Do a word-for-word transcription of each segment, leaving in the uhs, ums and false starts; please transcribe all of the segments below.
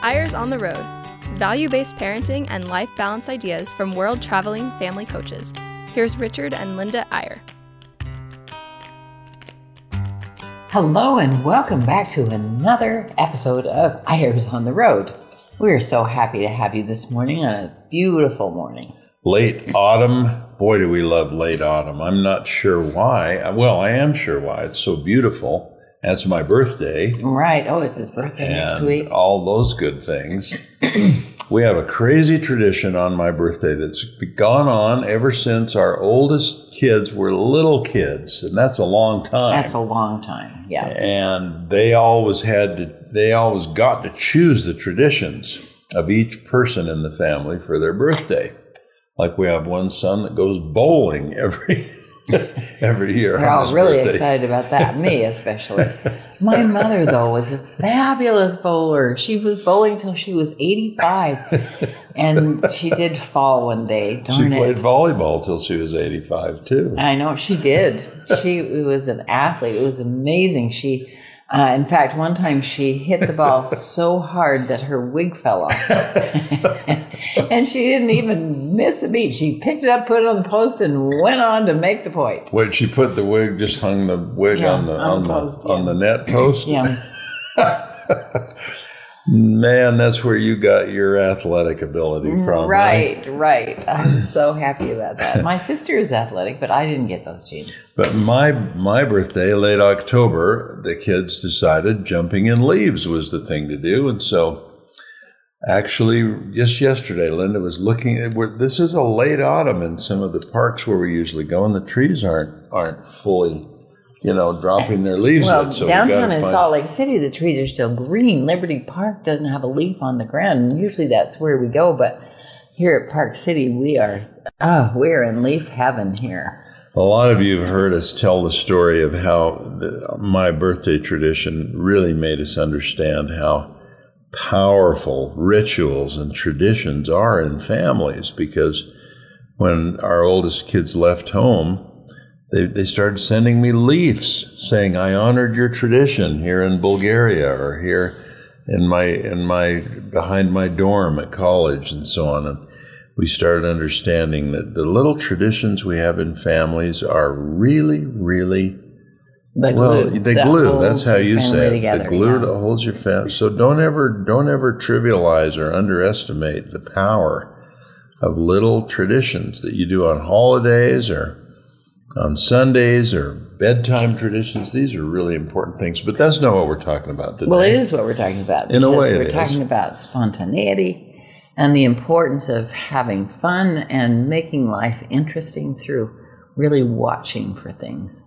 Eyres on the Road, value-based parenting and life balance ideas from world-traveling family coaches. Here's Richard and Linda Eyre. Hello and welcome back to another episode of Eyres on the Road. We are so happy to have you this morning on a beautiful morning. Late autumn. Boy, do we love late autumn. I'm not sure why. Well, I am sure why. It's so beautiful. That's my birthday. Right. Oh, it's his birthday and next week. All those good things. We have a crazy tradition on my birthday that's gone on ever since our oldest kids were little kids. And that's a long time. That's a long time. Yeah. And they always had to, they always got to choose the traditions of each person in the family for their birthday. Like we have one son that goes bowling every every year. We're all really birthday. excited about that, me especially. My mother, though, was a fabulous bowler. She was bowling till she was eighty-five, and she did fall one day. Darn she it. played volleyball till she was eighty-five, too. I know, she did. She was an athlete. It was amazing. She, uh, in fact, one time she hit the ball so hard that her wig fell off. And she didn't even miss a beat. She picked it up, put it on the post, and went on to make the point. Wait, she put the wig, just hung the wig yeah, on the on, on, the, post, on yeah. the net post? Yeah. Man, that's where you got your athletic ability from. Right, right, right. I'm so happy about that. My sister is athletic, but I didn't get those genes. But my my birthday, late October, the kids decided jumping in leaves was the thing to do, and so... Actually, just yesterday, Linda was looking at, we're, this is a late autumn in some of the parks where we usually go, and the trees aren't aren't fully, you know, dropping their leaves. Well, yet, so downtown we in find... Salt Lake City, the trees are still green. Liberty Park doesn't have a leaf on the ground, and usually that's where we go, but here at Park City, we are, ah, oh, we're in leaf heaven here. A lot of you have heard us tell the story of how the, my birthday tradition really made us understand how powerful rituals and traditions are in families, because when our oldest kids left home, they, they started sending me leaves saying, I honored your tradition here in Bulgaria or here in my in my behind my dorm at college and so on. And we started understanding that the little traditions we have in families are really, really The well, glue, the that glue. That's how you say it. Together, the glue yeah. that holds your family. So don't ever, don't ever trivialize or underestimate the power of little traditions that you do on holidays or on Sundays or bedtime traditions. These are really important things, but that's not what we're talking about today. Well, it is what we're talking about. In a way, we're it talking is. about spontaneity and the importance of having fun and making life interesting through really watching for things.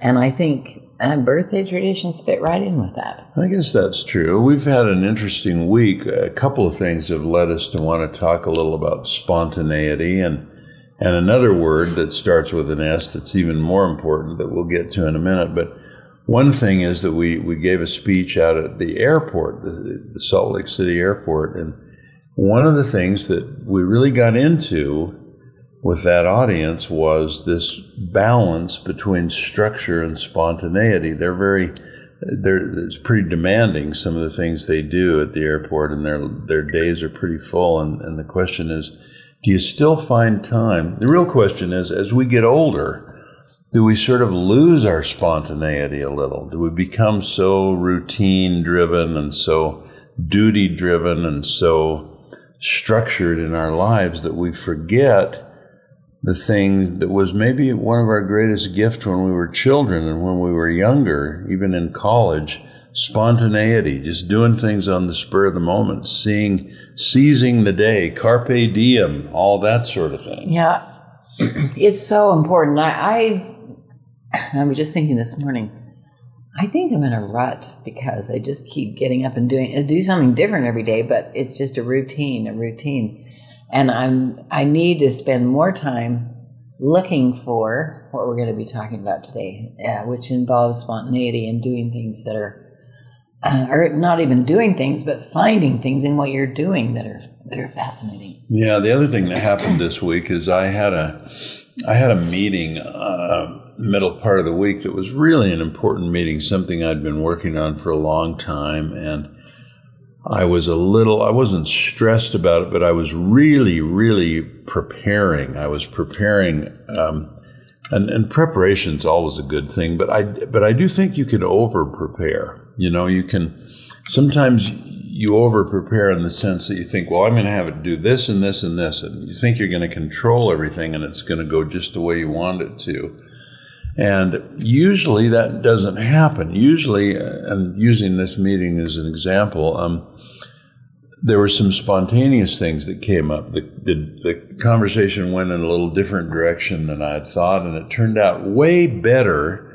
And I think uh, birthday traditions fit right in with that. I guess that's true. We've had an interesting week. A couple of things have led us to want to talk a little about spontaneity and and another word that starts with an S that's even more important that we'll get to in a minute. But one thing is that we, we gave a speech out at the airport, the, the Salt Lake City Airport. And one of the things that we really got into with that audience was this balance between structure and spontaneity. They're very, they're, it's pretty demanding, some of the things they do at the airport, and their their days are pretty full. And, and the question is, do you still find time? The real question is, as we get older, do we sort of lose our spontaneity a little? Do we become so routine-driven and so duty-driven and so structured in our lives that we forget the thing that was maybe one of our greatest gifts when we were children and when we were younger, even in college? Spontaneity, just doing things on the spur of the moment, seeing, seizing the day, carpe diem, all that sort of thing. Yeah, it's so important. I, I, I was just thinking this morning, I think I'm in a rut because I just keep getting up and doing, I do something different every day, but it's just a routine, a routine. And I'm, I need to spend more time looking for what we're going to be talking about today, uh, which involves spontaneity and doing things that are, uh, or not even doing things, but finding things in what you're doing that are that are fascinating. Yeah, the other thing that happened this week is I had a, I had a meeting, uh, middle part of the week that was really an important meeting, something I'd been working on for a long time, and I was a little, I wasn't stressed about it, but I was really, really preparing. I was preparing, um, and, and preparation's always a good thing, but I, but I do think you can over prepare. You know, you can, sometimes you over prepare in the sense that you think, well, I'm going to have it do this and this and this, and you think you're going to control everything and it's going to go just the way you want it to. And usually that doesn't happen. Usually, and using this meeting as an example, um, there were some spontaneous things that came up. The, the, the conversation went in a little different direction than I had thought, and it turned out way better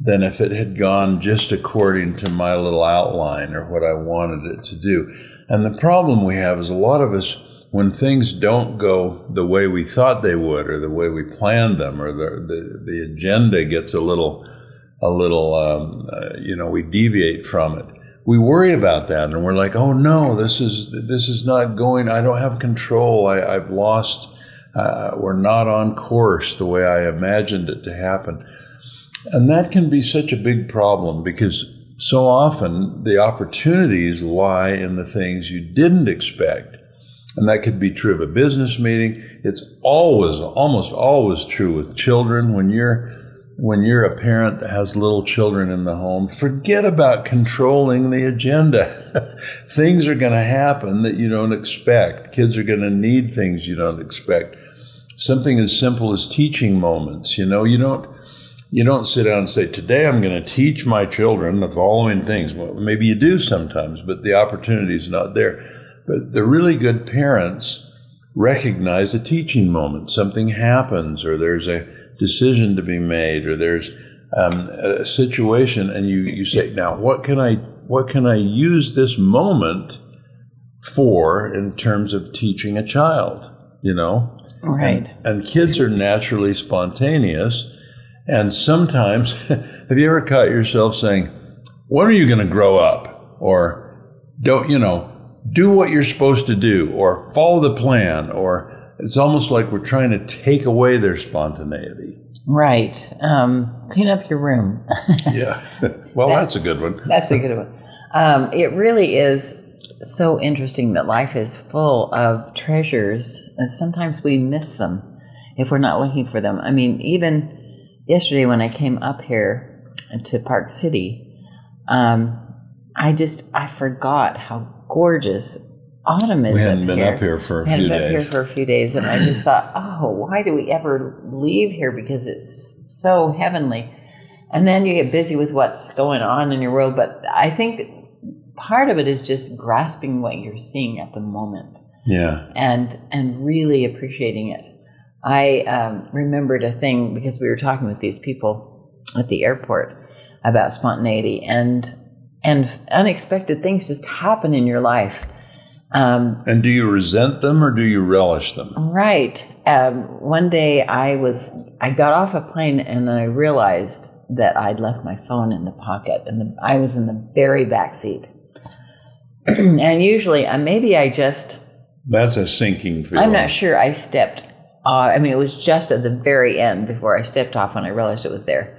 than if it had gone just according to my little outline or what I wanted it to do. And the problem we have is a lot of us, when things don't go the way we thought they would, or the way we planned them, or the the, the agenda gets a little, a little, um, uh, you know, we deviate from it. We worry about that, and we're like, oh no, this is this is not going. I don't have control. I, I've lost. Uh, we're not on course the way I imagined it to happen, and that can be such a big problem because so often the opportunities lie in the things you didn't expect. And that could be true of a business meeting. It's always, almost always true with children. When you're, when you're a parent that has little children in the home, forget about controlling the agenda. Things are going to happen that you don't expect. Kids are going to need things you don't expect. Something as simple as teaching moments. You know, you don't, you don't sit down and say, today I'm going to teach my children the following things. Well, maybe you do sometimes, but the opportunity is not there. But the really good parents recognize a teaching moment. Something happens, or there's a decision to be made, or there's um, a situation, and you, you say, now, what can I what can I use this moment for in terms of teaching a child, you know? Right. And, and kids are naturally spontaneous, and sometimes, have you ever caught yourself saying, when are you going to grow up? Or, don't, you know, do what you're supposed to do, or follow the plan, or it's almost like we're trying to take away their spontaneity. Right. Um, clean up your room. Yeah. Well, that's, that's a good one. That's a good one. Um, it really is so interesting that life is full of treasures, and sometimes we miss them if we're not looking for them. I mean, even yesterday when I came up here to Park City, um, I just, I forgot how gorgeous autumn is. We hadn't up been here. up here for a we few days. Been up here for a few days, and I just thought, oh, why do we ever leave here? Because it's so heavenly. And then you get busy with what's going on in your world. But I think that part of it is just grasping what you're seeing at the moment. Yeah. And and really appreciating it. I um, remembered a thing because we were talking with these people at the airport about spontaneity and. And unexpected things just happen in your life. Um, and do you resent them or do you relish them? Right. Um, one day I was, I got off a plane and I realized that I'd left my phone in the pocket, and the, I was in the very back seat. And usually, uh, maybe I just. That's a sinking feeling. I'm not sure. I stepped. Uh, I mean, it was just at the very end before I stepped off when I realized it was there.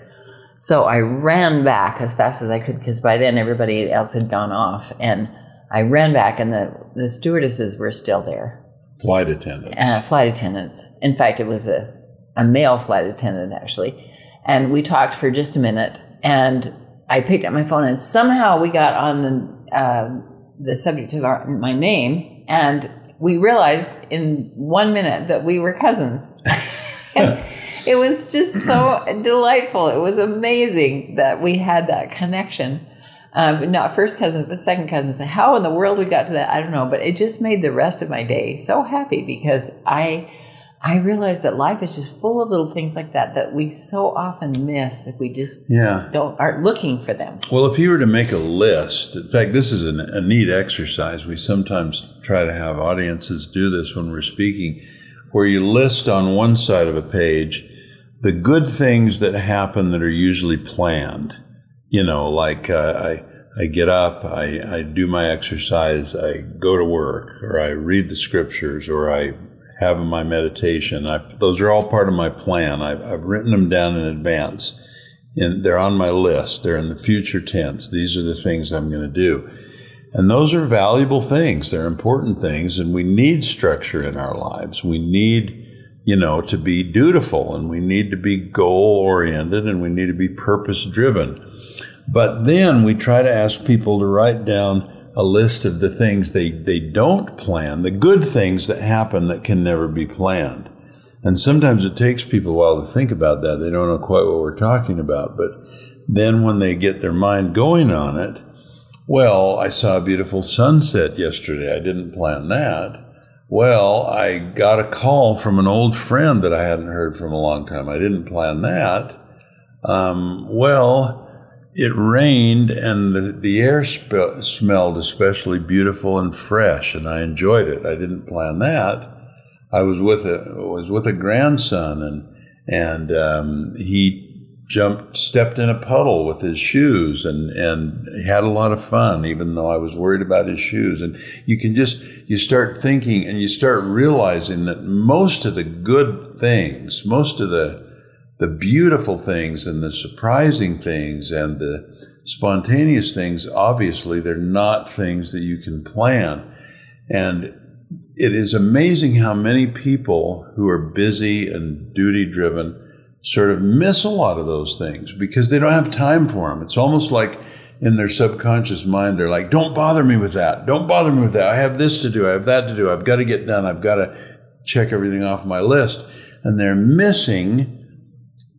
So I ran back as fast as I could, because by then everybody else had gone off, and I ran back, and the, the stewardesses were still there. Flight attendants. Uh, flight attendants. In fact, it was a, a male flight attendant, actually. And we talked for just a minute, and I picked up my phone, and somehow we got on the, uh, the subject of our, my name, and we realized in one minute that we were cousins. And, it was just so delightful. It was amazing that we had that connection. Um, not first cousins, but second cousins. How in the world we got to that, I don't know. But it just made the rest of my day so happy, because I I realized that life is just full of little things like that that we so often miss if we just yeah. don't aren't looking for them. Well, if you were to make a list, in fact, this is an, a neat exercise. We sometimes try to have audiences do this when we're speaking, where you list on one side of a page the good things that happen that are usually planned. You know, like uh, I I get up, I, I do my exercise, I go to work, or I read the scriptures, or I have my meditation. I, those are all part of my plan. I've, I've written them down in advance, and they're on my list. They're in the future tense. These are the things I'm going to do. And those are valuable things. They're important things. And we need structure in our lives. We need, you know, to be dutiful, and we need to be goal-oriented, and we need to be purpose-driven. But then we try to ask people to write down a list of the things they, they don't plan, the good things that happen that can never be planned. And sometimes it takes people a while to think about that. They don't know quite what we're talking about. But then when they get their mind going on it, well, I saw a beautiful sunset yesterday. I didn't plan that. Well, I got a call from an old friend that I hadn't heard from a long time. I didn't plan that. Um, well, it rained, and the, the air sp- smelled especially beautiful and fresh, and I enjoyed it. I didn't plan that. I was with a was with a grandson, and and um, he jumped, stepped in a puddle with his shoes, and and had a lot of fun, even though I was worried about his shoes. And you can just you start thinking, and you start realizing that most of the good things, most of the The beautiful things and the surprising things and the spontaneous things, obviously, they're not things that you can plan. And it is amazing how many people who are busy and duty-driven sort of miss a lot of those things because they don't have time for them. It's almost like in their subconscious mind, they're like, don't bother me with that. Don't bother me with that. I have this to do. I have that to do. I've got to get done. I've got to check everything off my list. And they're missing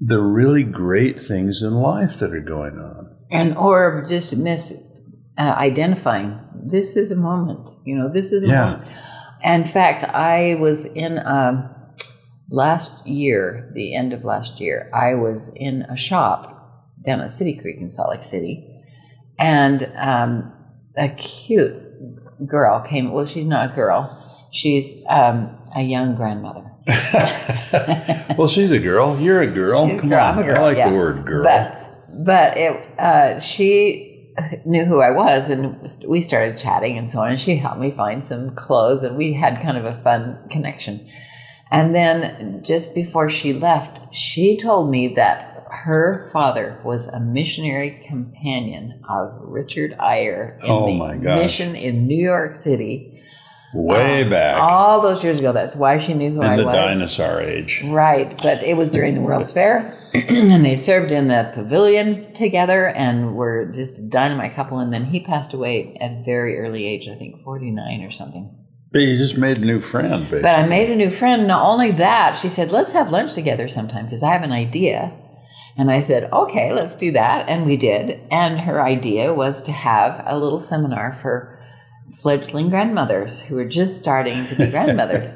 the really great things in life that are going on. And or just mis-identifying. Uh, this is a moment. You know, this is a yeah. moment. In fact, I was in, a, last year, the end of last year, I was in a shop down at City Creek in Salt Lake City. And um, a cute girl came. Well, she's not a girl. She's um, a young grandmother. Well, she's a girl. You're a girl. She's Come a girl. on, I'm a girl. I like yeah. the word "girl." But, but it, uh, she knew who I was, and we started chatting and so on. And she helped me find some clothes, and we had kind of a fun connection. And then just before she left, she told me that her father was a missionary companion of Richard Eyre in oh, the my gosh. mission in New York City. Way um, back. All those years ago. That's why she knew who I was. In the dinosaur age. Right. But it was during the World's Fair. And they served in the pavilion together and were just a dynamite couple. And then he passed away at a very early age, I think forty-nine or something. But you just made a new friend, basically. But I made a new friend. Not only that, she said, let's have lunch together sometime because I have an idea. And I said, okay, let's do that. And we did. And her idea was to have a little seminar for fledgling grandmothers who are just starting to be grandmothers.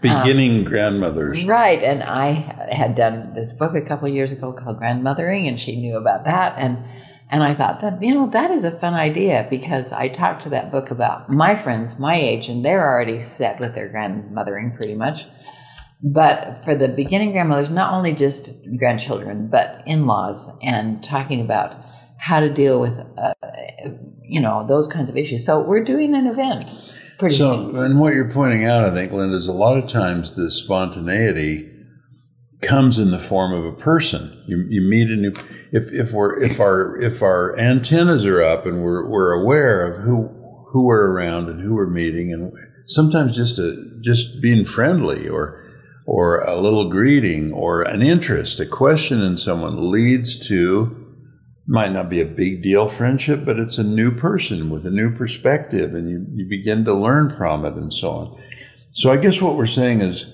Beginning um, grandmothers. Right. And I had done this book a couple of years ago called Grandmothering, and she knew about that. And, and I thought that, you know, that is a fun idea because I talked to that book about my friends my age, and they're already set with their grandmothering pretty much. But for the beginning grandmothers, not only just grandchildren, but in-laws, and talking about how to deal with uh, you know, those kinds of issues. So we're doing an event pretty soon. So, and what you're pointing out, I think, Linda, is a lot of times the spontaneity comes in the form of a person. You, you meet a new. If if we're if our if our antennas are up and we're we're aware of who who we're around and who we're meeting, and sometimes just a just being friendly or or a little greeting or an interest, a question in someone leads to. Might not be a big deal friendship, but it's a new person with a new perspective, and you, you begin to learn from it and so on. So I guess what we're saying is,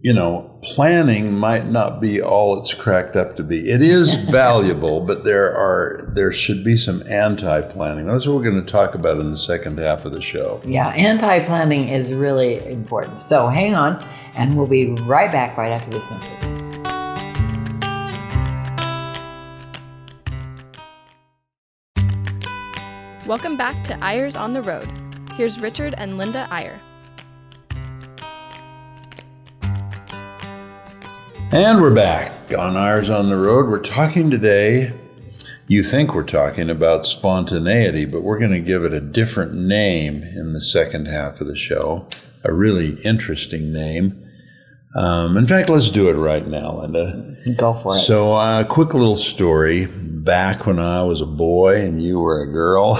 you know, planning might not be all it's cracked up to be. It is valuable, but there are there should be some anti-planning. That's what we're going to talk about in the second half of the show. Yeah, anti-planning is really important. So hang on, and we'll be right back right after this message. Welcome back to Eyres on the Road. Here's Richard and Linda Eyre. And we're back on Eyres on the Road. We're talking today, you think we're talking about spontaneity, but we're going to give it a different name in the second half of the show, a really interesting name. Um, in fact, let's do it right now, Linda. Go for it. So a uh, quick little story. Back when I was a boy and you were a girl,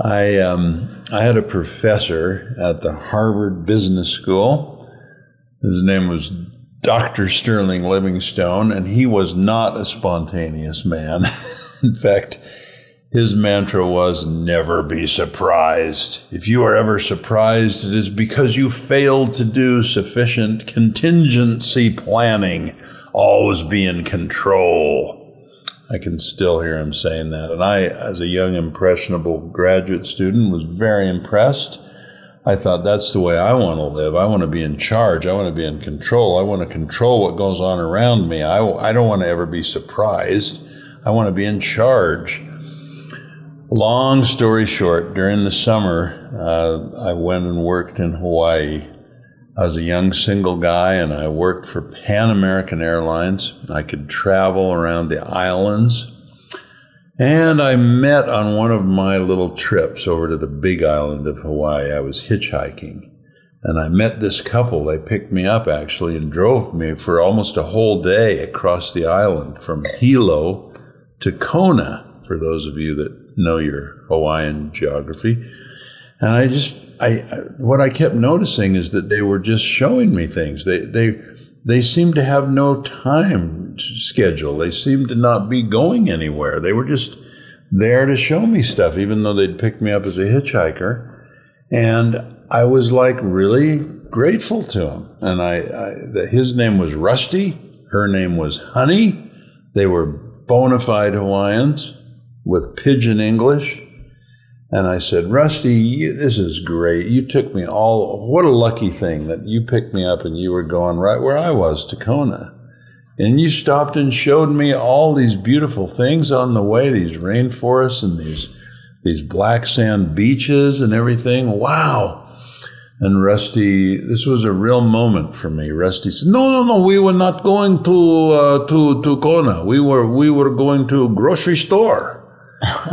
I um, I had a professor at the Harvard Business School. His name was Doctor Sterling Livingstone, and he was not a spontaneous man. In fact, his mantra was, never be surprised. If you are ever surprised, it is because you failed to do sufficient contingency planning. Always be in control. I can still hear him saying that. And I, as a young, impressionable graduate student, was very impressed. I thought, that's the way I want to live. I want to be in charge. I want to be in control. I want to control what goes on around me. I, I don't want to ever be surprised. I want to be in charge. Long story short, during the summer, uh, I went and worked in Hawaii. I was a young single guy, and I worked for Pan American Airlines. I could travel around the islands. And I met on one of my little trips over to the big island of Hawaii. I was hitchhiking. And I met this couple. They picked me up, actually, and drove me for almost a whole day across the island from Hilo to Kona, for those of you that know your Hawaiian geography. And I just... I, what I kept noticing is that they were just showing me things. They they they seemed to have no time schedule. They seemed to not be going anywhere. They were just there to show me stuff, even though they'd picked me up as a hitchhiker. And I was like really grateful to him. And I, I the, his name was Rusty. Her name was Honey. They were bona fide Hawaiians with pidgin English. And I said, Rusty, you, this is great. You took me all, what a lucky thing that you picked me up and you were going right where I was to Kona. And you stopped and showed me all these beautiful things on the way, these rainforests and these, these black sand beaches and everything. Wow. And Rusty, this was a real moment for me. Rusty said, no, no, no, we were not going to, uh, to, to Kona. We were, we were going to a grocery store.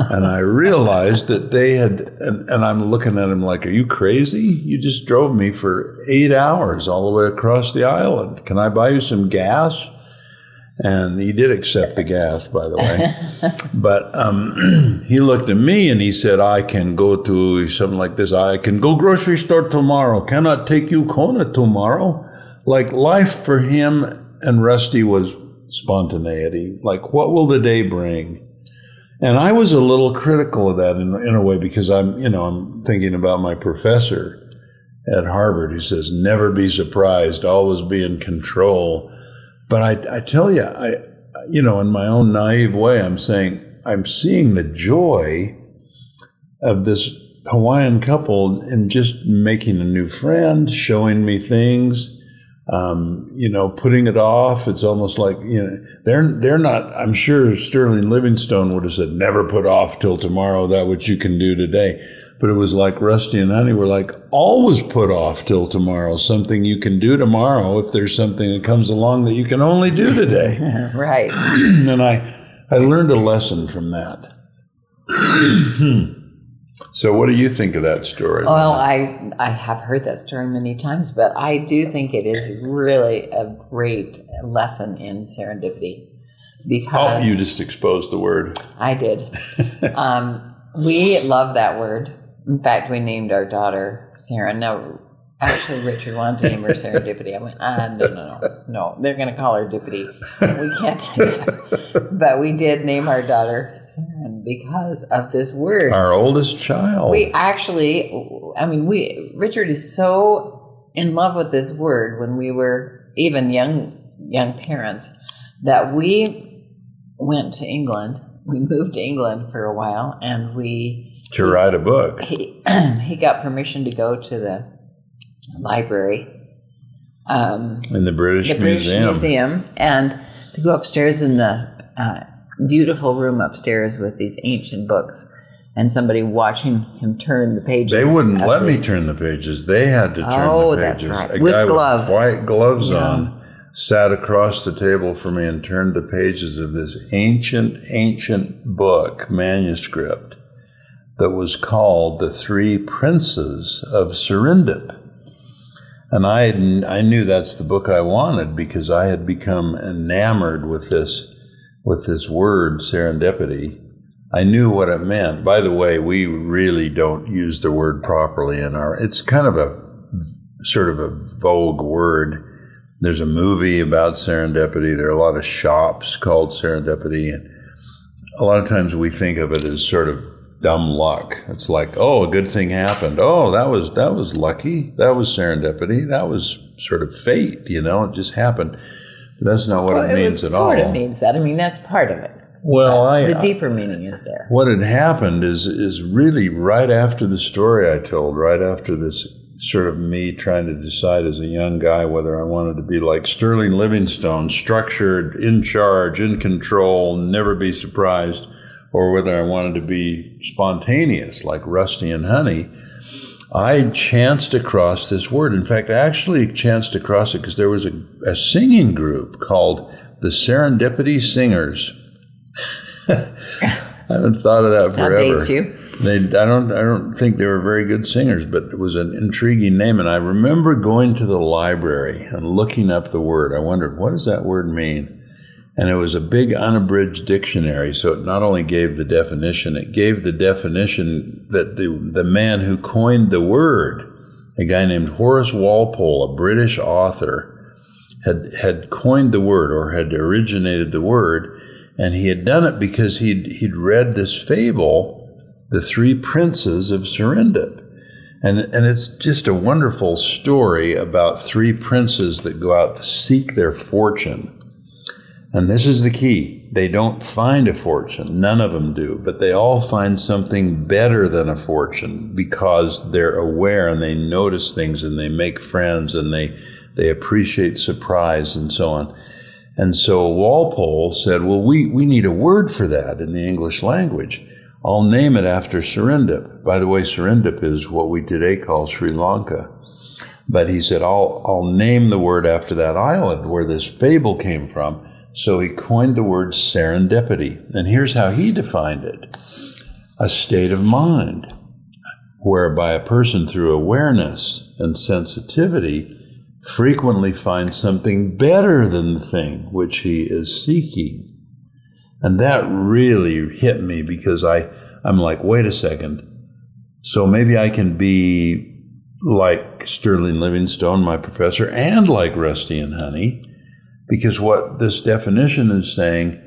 And I realized that they had, and, and I'm looking at him like, are you crazy? You just drove me for eight hours all the way across the island. Can I buy you some gas? And he did accept the gas, by the way. But um, he looked at me and he said, I can go to something like this. I can go grocery store tomorrow. Cannot take you Kona tomorrow. Like life for him and Rusty was spontaneity. Like, what will the day bring? And I was a little critical of that in, in a way because I'm, you know, I'm thinking about my professor at Harvard who says, never be surprised, always be in control. But I, I tell you, I, you know, in my own naive way, I'm saying, I'm seeing the joy of this Hawaiian couple in just making a new friend, showing me things. Um, you know, putting it off. It's almost like, you know, they're, they're not, I'm sure Sterling Livingstone would have said, never put off till tomorrow that which you can do today. But it was like Rusty and Honey were like, always put off till tomorrow, something you can do tomorrow if there's something that comes along that you can only do today. Right. And I, I learned a lesson from that. So what do you think of that story? Well, I, I have heard that story many times, but I do think it is really a great lesson in serendipity. Because oh, you just exposed the word. I did. um, we love that word. In fact, we named our daughter Saren. Now, actually, Richard wanted to name her Serendipity. I went, ah, no, no, no. No, they're going to call her Dipity. We can't do that. But we did name our daughter Saren because of this word. Our oldest child. We actually, I mean, we Richard is so in love with this word when we were even young, young parents that we went to England. We moved to England for a while and we... To he, write a book. He, he got permission to go to the... library um, in the British, the British Museum. Museum, and to go upstairs in the uh, beautiful room upstairs with these ancient books, and somebody watching him turn the pages. They wouldn't let these. me turn the pages. They had to turn oh, the pages. Oh, that's right. A with guy gloves, with white gloves yeah. on, sat across the table from me and turned the pages of this ancient, ancient book manuscript that was called "The Three Princes of Serendip." And I had, I knew that's the book I wanted because I had become enamored with this with this word serendipity I knew what it meant. By the way, we really don't use the word properly in our, it's kind of a sort of a vogue word. There's a movie about serendipity. There are a lot of shops called Serendipity. And a lot of times we think of it as sort of dumb luck. It's like, oh, a good thing happened. Oh, that was, that was lucky. That was serendipity. That was sort of fate, you know, it just happened. But that's not what well, it, it means at all. It sort of means that. I mean, that's part of it. Well, I, the deeper meaning is there. What had happened is is really right after the story I told, right after this sort of me trying to decide as a young guy whether I wanted to be like Sterling Livingstone, structured, in charge, in control, never be surprised, or whether I wanted to be spontaneous like Rusty and Honey. I chanced across this word. In fact, I actually chanced across it because there was a, a singing group called the Serendipity Singers. I haven't thought of that forever. I'll date you. They, I don't, I don't think they were very good singers, but it was an intriguing name. And I remember going to the library and looking up the word. I wondered, what does that word mean? And it was a big unabridged dictionary, so it not only gave the definition, it gave the definition that the the man who coined the word, a guy named Horace Walpole, a British author, had had coined the word or had originated the word. And he had done it because he'd, he'd read this fable, The Three Princes of Serendip. And, and it's just a wonderful story about three princes that go out to seek their fortune. And this is the key. They don't find a fortune. None of them do. But they all find something better than a fortune because they're aware and they notice things and they make friends and they, they appreciate surprise and so on. And so Walpole said, well, we, we need a word for that in the English language. I'll name it after Serendip. By the way, Serendip is what we today call Sri Lanka. But he said, I'll, I'll name the word after that island where this fable came from. So he coined the word serendipity. And here's how he defined it. A state of mind whereby a person through awareness and sensitivity frequently finds something better than the thing which he is seeking. And that really hit me because I, I'm like, wait a second. So maybe I can be like Sterling Livingstone, my professor, and like Rusty and Honey, because what this definition is saying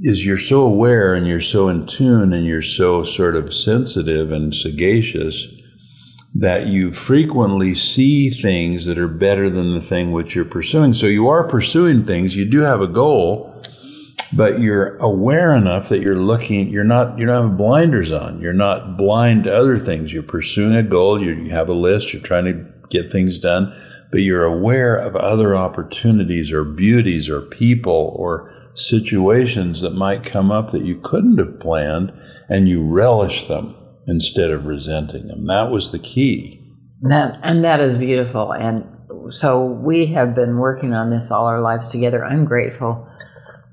is you're so aware and you're so in tune and you're so sort of sensitive and sagacious that you frequently see things that are better than the thing which you're pursuing. So you are pursuing things, you do have a goal, but you're aware enough that you're looking, you're not, you don't have blinders on, you're not blind to other things. You're pursuing a goal, you, you have a list, you're trying to get things done, but you're aware of other opportunities or beauties or people or situations that might come up that you couldn't have planned, and you relish them instead of resenting them. That was the key. That, and that is beautiful. And so we have been working on this all our lives together. I'm grateful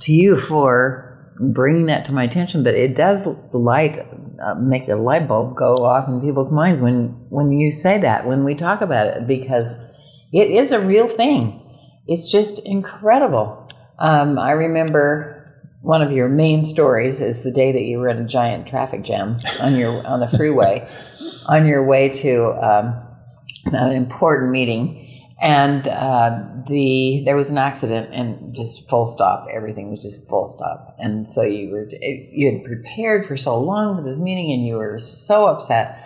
to you for bringing that to my attention, but it does light, uh, make a light bulb go off in people's minds when, when you say that, when we talk about it, because it is a real thing. It's just incredible. Um, I remember one of your main stories is the day that you were in a giant traffic jam on your on the freeway on your way to um, an important meeting, and uh, the there was an accident and just full stop. Everything was just full stop, and so you were you had prepared for so long for this meeting, and you were so upset.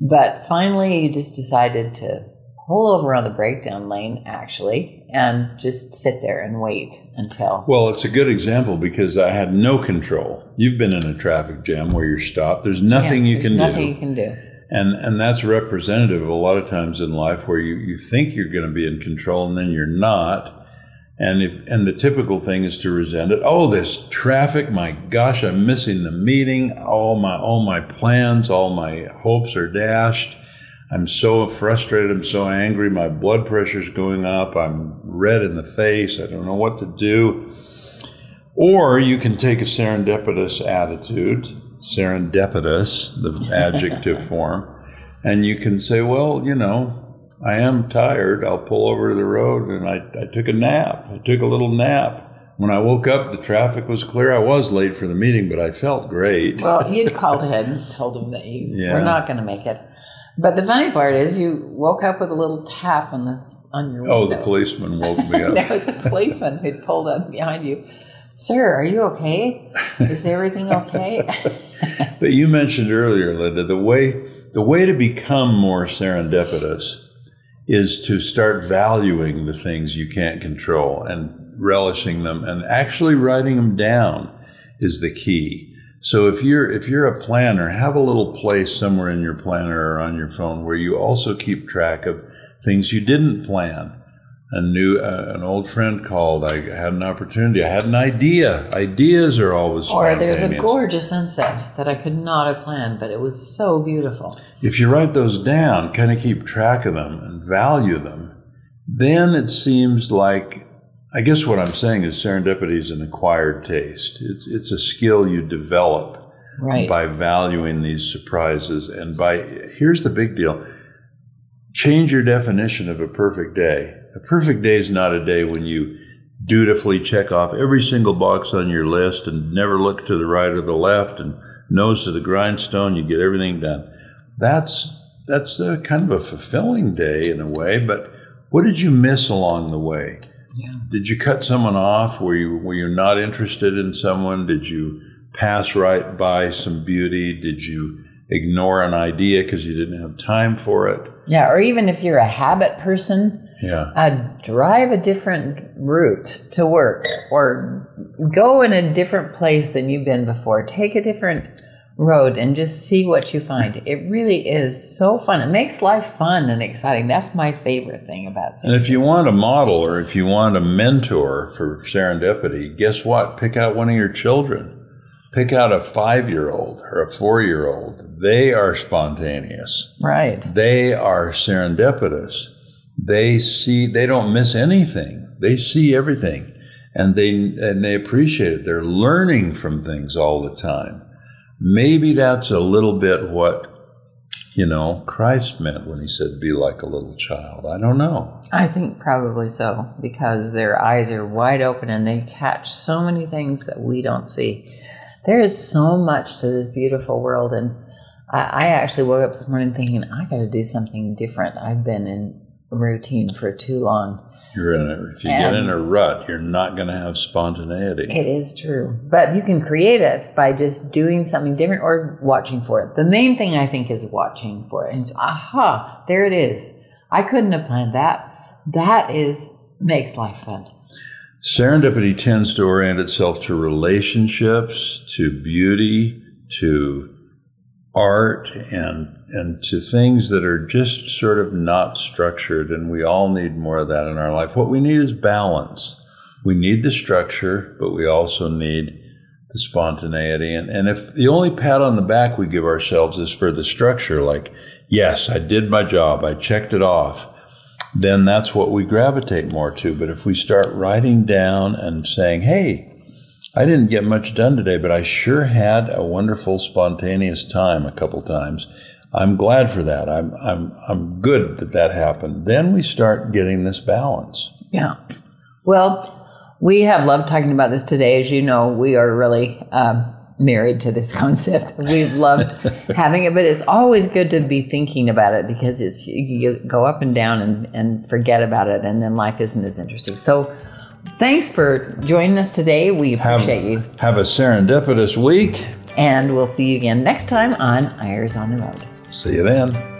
But finally, you just decided to pull over on the breakdown lane, actually. And just sit there and wait until... Well, it's a good example because I had no control. You've been in a traffic jam where you're stopped. There's nothing yeah, you there's can nothing do. Nothing you can do. And and that's representative of a lot of times in life where you, you think you're going to be in control and then you're not. And if, and the typical thing is to resent it. Oh, this traffic, my gosh, I'm missing the meeting. All my all my plans, all my hopes are dashed. I'm so frustrated, I'm so angry, my blood pressure's going up, I'm red in the face, I don't know what to do. Or you can take a serendipitous attitude, serendipitous, the adjective form, and you can say, well, you know, I am tired, I'll pull over to the road, and I, I took a nap, I took a little nap. When I woke up, the traffic was clear. I was late for the meeting, but I felt great. Well, you'd called ahead and told them that you yeah. were not going to make it. But the funny part is you woke up with a little tap on, the, on your window. Oh, the policeman woke me up. No, it's a policeman who'd pulled up behind you. Sir, are you okay? Is everything okay? But you mentioned earlier, Linda, the way the way to become more serendipitous is to start valuing the things you can't control and relishing them, and actually writing them down is the key. So if you're if you're a planner, have a little place somewhere in your planner or on your phone where you also keep track of things you didn't plan. A new uh, an old friend called. I had an opportunity. I had an idea. Ideas are always or there's a gorgeous sunset that I could not have planned, but it was so beautiful. If you write those down, kind of keep track of them and value them, then it seems like, I guess what I'm saying is serendipity is an acquired taste. It's it's a skill you develop right. by valuing these surprises, and by here's the big deal. Change your definition of a perfect day. A perfect day is not a day when you dutifully check off every single box on your list and never look to the right or the left and nose to the grindstone, you get everything done. That's that's a kind of a fulfilling day in a way, but what did you miss along the way? Yeah. Did you cut someone off? Were you were you not interested in someone? Did you pass right by some beauty? Did you ignore an idea because you didn't have time for it? Yeah, or even if you're a habit person, yeah. Uh, drive a different route to work or go in a different place than you've been before. Take a different road and just see what you find. It really is so fun. It makes life fun and exciting. That's my favorite thing about serendipity. And if you want a model or if you want a mentor for serendipity, guess what? Pick out one of your children. Pick out a five-year-old or a four-year-old. They are spontaneous. Right. They are serendipitous. They see, they don't miss anything. They see everything, and they and they appreciate it. They're learning from things all the time. Maybe that's a little bit what, you know, Christ meant when he said, be like a little child. I don't know. I think probably so, because their eyes are wide open and they catch so many things that we don't see. There is so much to this beautiful world, and I, I actually woke up this morning thinking, I got to do something different. I've been in routine for too long. You're in a, if you and get in a rut, you're not going to have spontaneity. It is true. But you can create it by just doing something different or watching for it. The main thing I think is watching for it. And aha, there it is. I couldn't have planned that. That is makes life fun. Serendipity tends to orient itself to relationships, to beauty, to art, and and to things that are just sort of not structured, and we all need more of that in our life. What we need is balance. We need the structure, but we also need the spontaneity. And, and if the only pat on the back we give ourselves is for the structure, like, yes, I did my job, I checked it off, then that's what we gravitate more to. But if we start writing down and saying, hey, I didn't get much done today, but I sure had a wonderful spontaneous time a couple times. I'm glad for that. I'm I'm I'm good that that happened. Then we start getting this balance. Yeah. Well, we have loved talking about this today. As you know, we are really um, married to this concept. We've loved having it, but it's always good to be thinking about it, because it's you go up and down and, and forget about it, and then life isn't as interesting. So thanks for joining us today. We appreciate have, you. Have a serendipitous week. And we'll see you again next time on Eyres on the Road. See you then.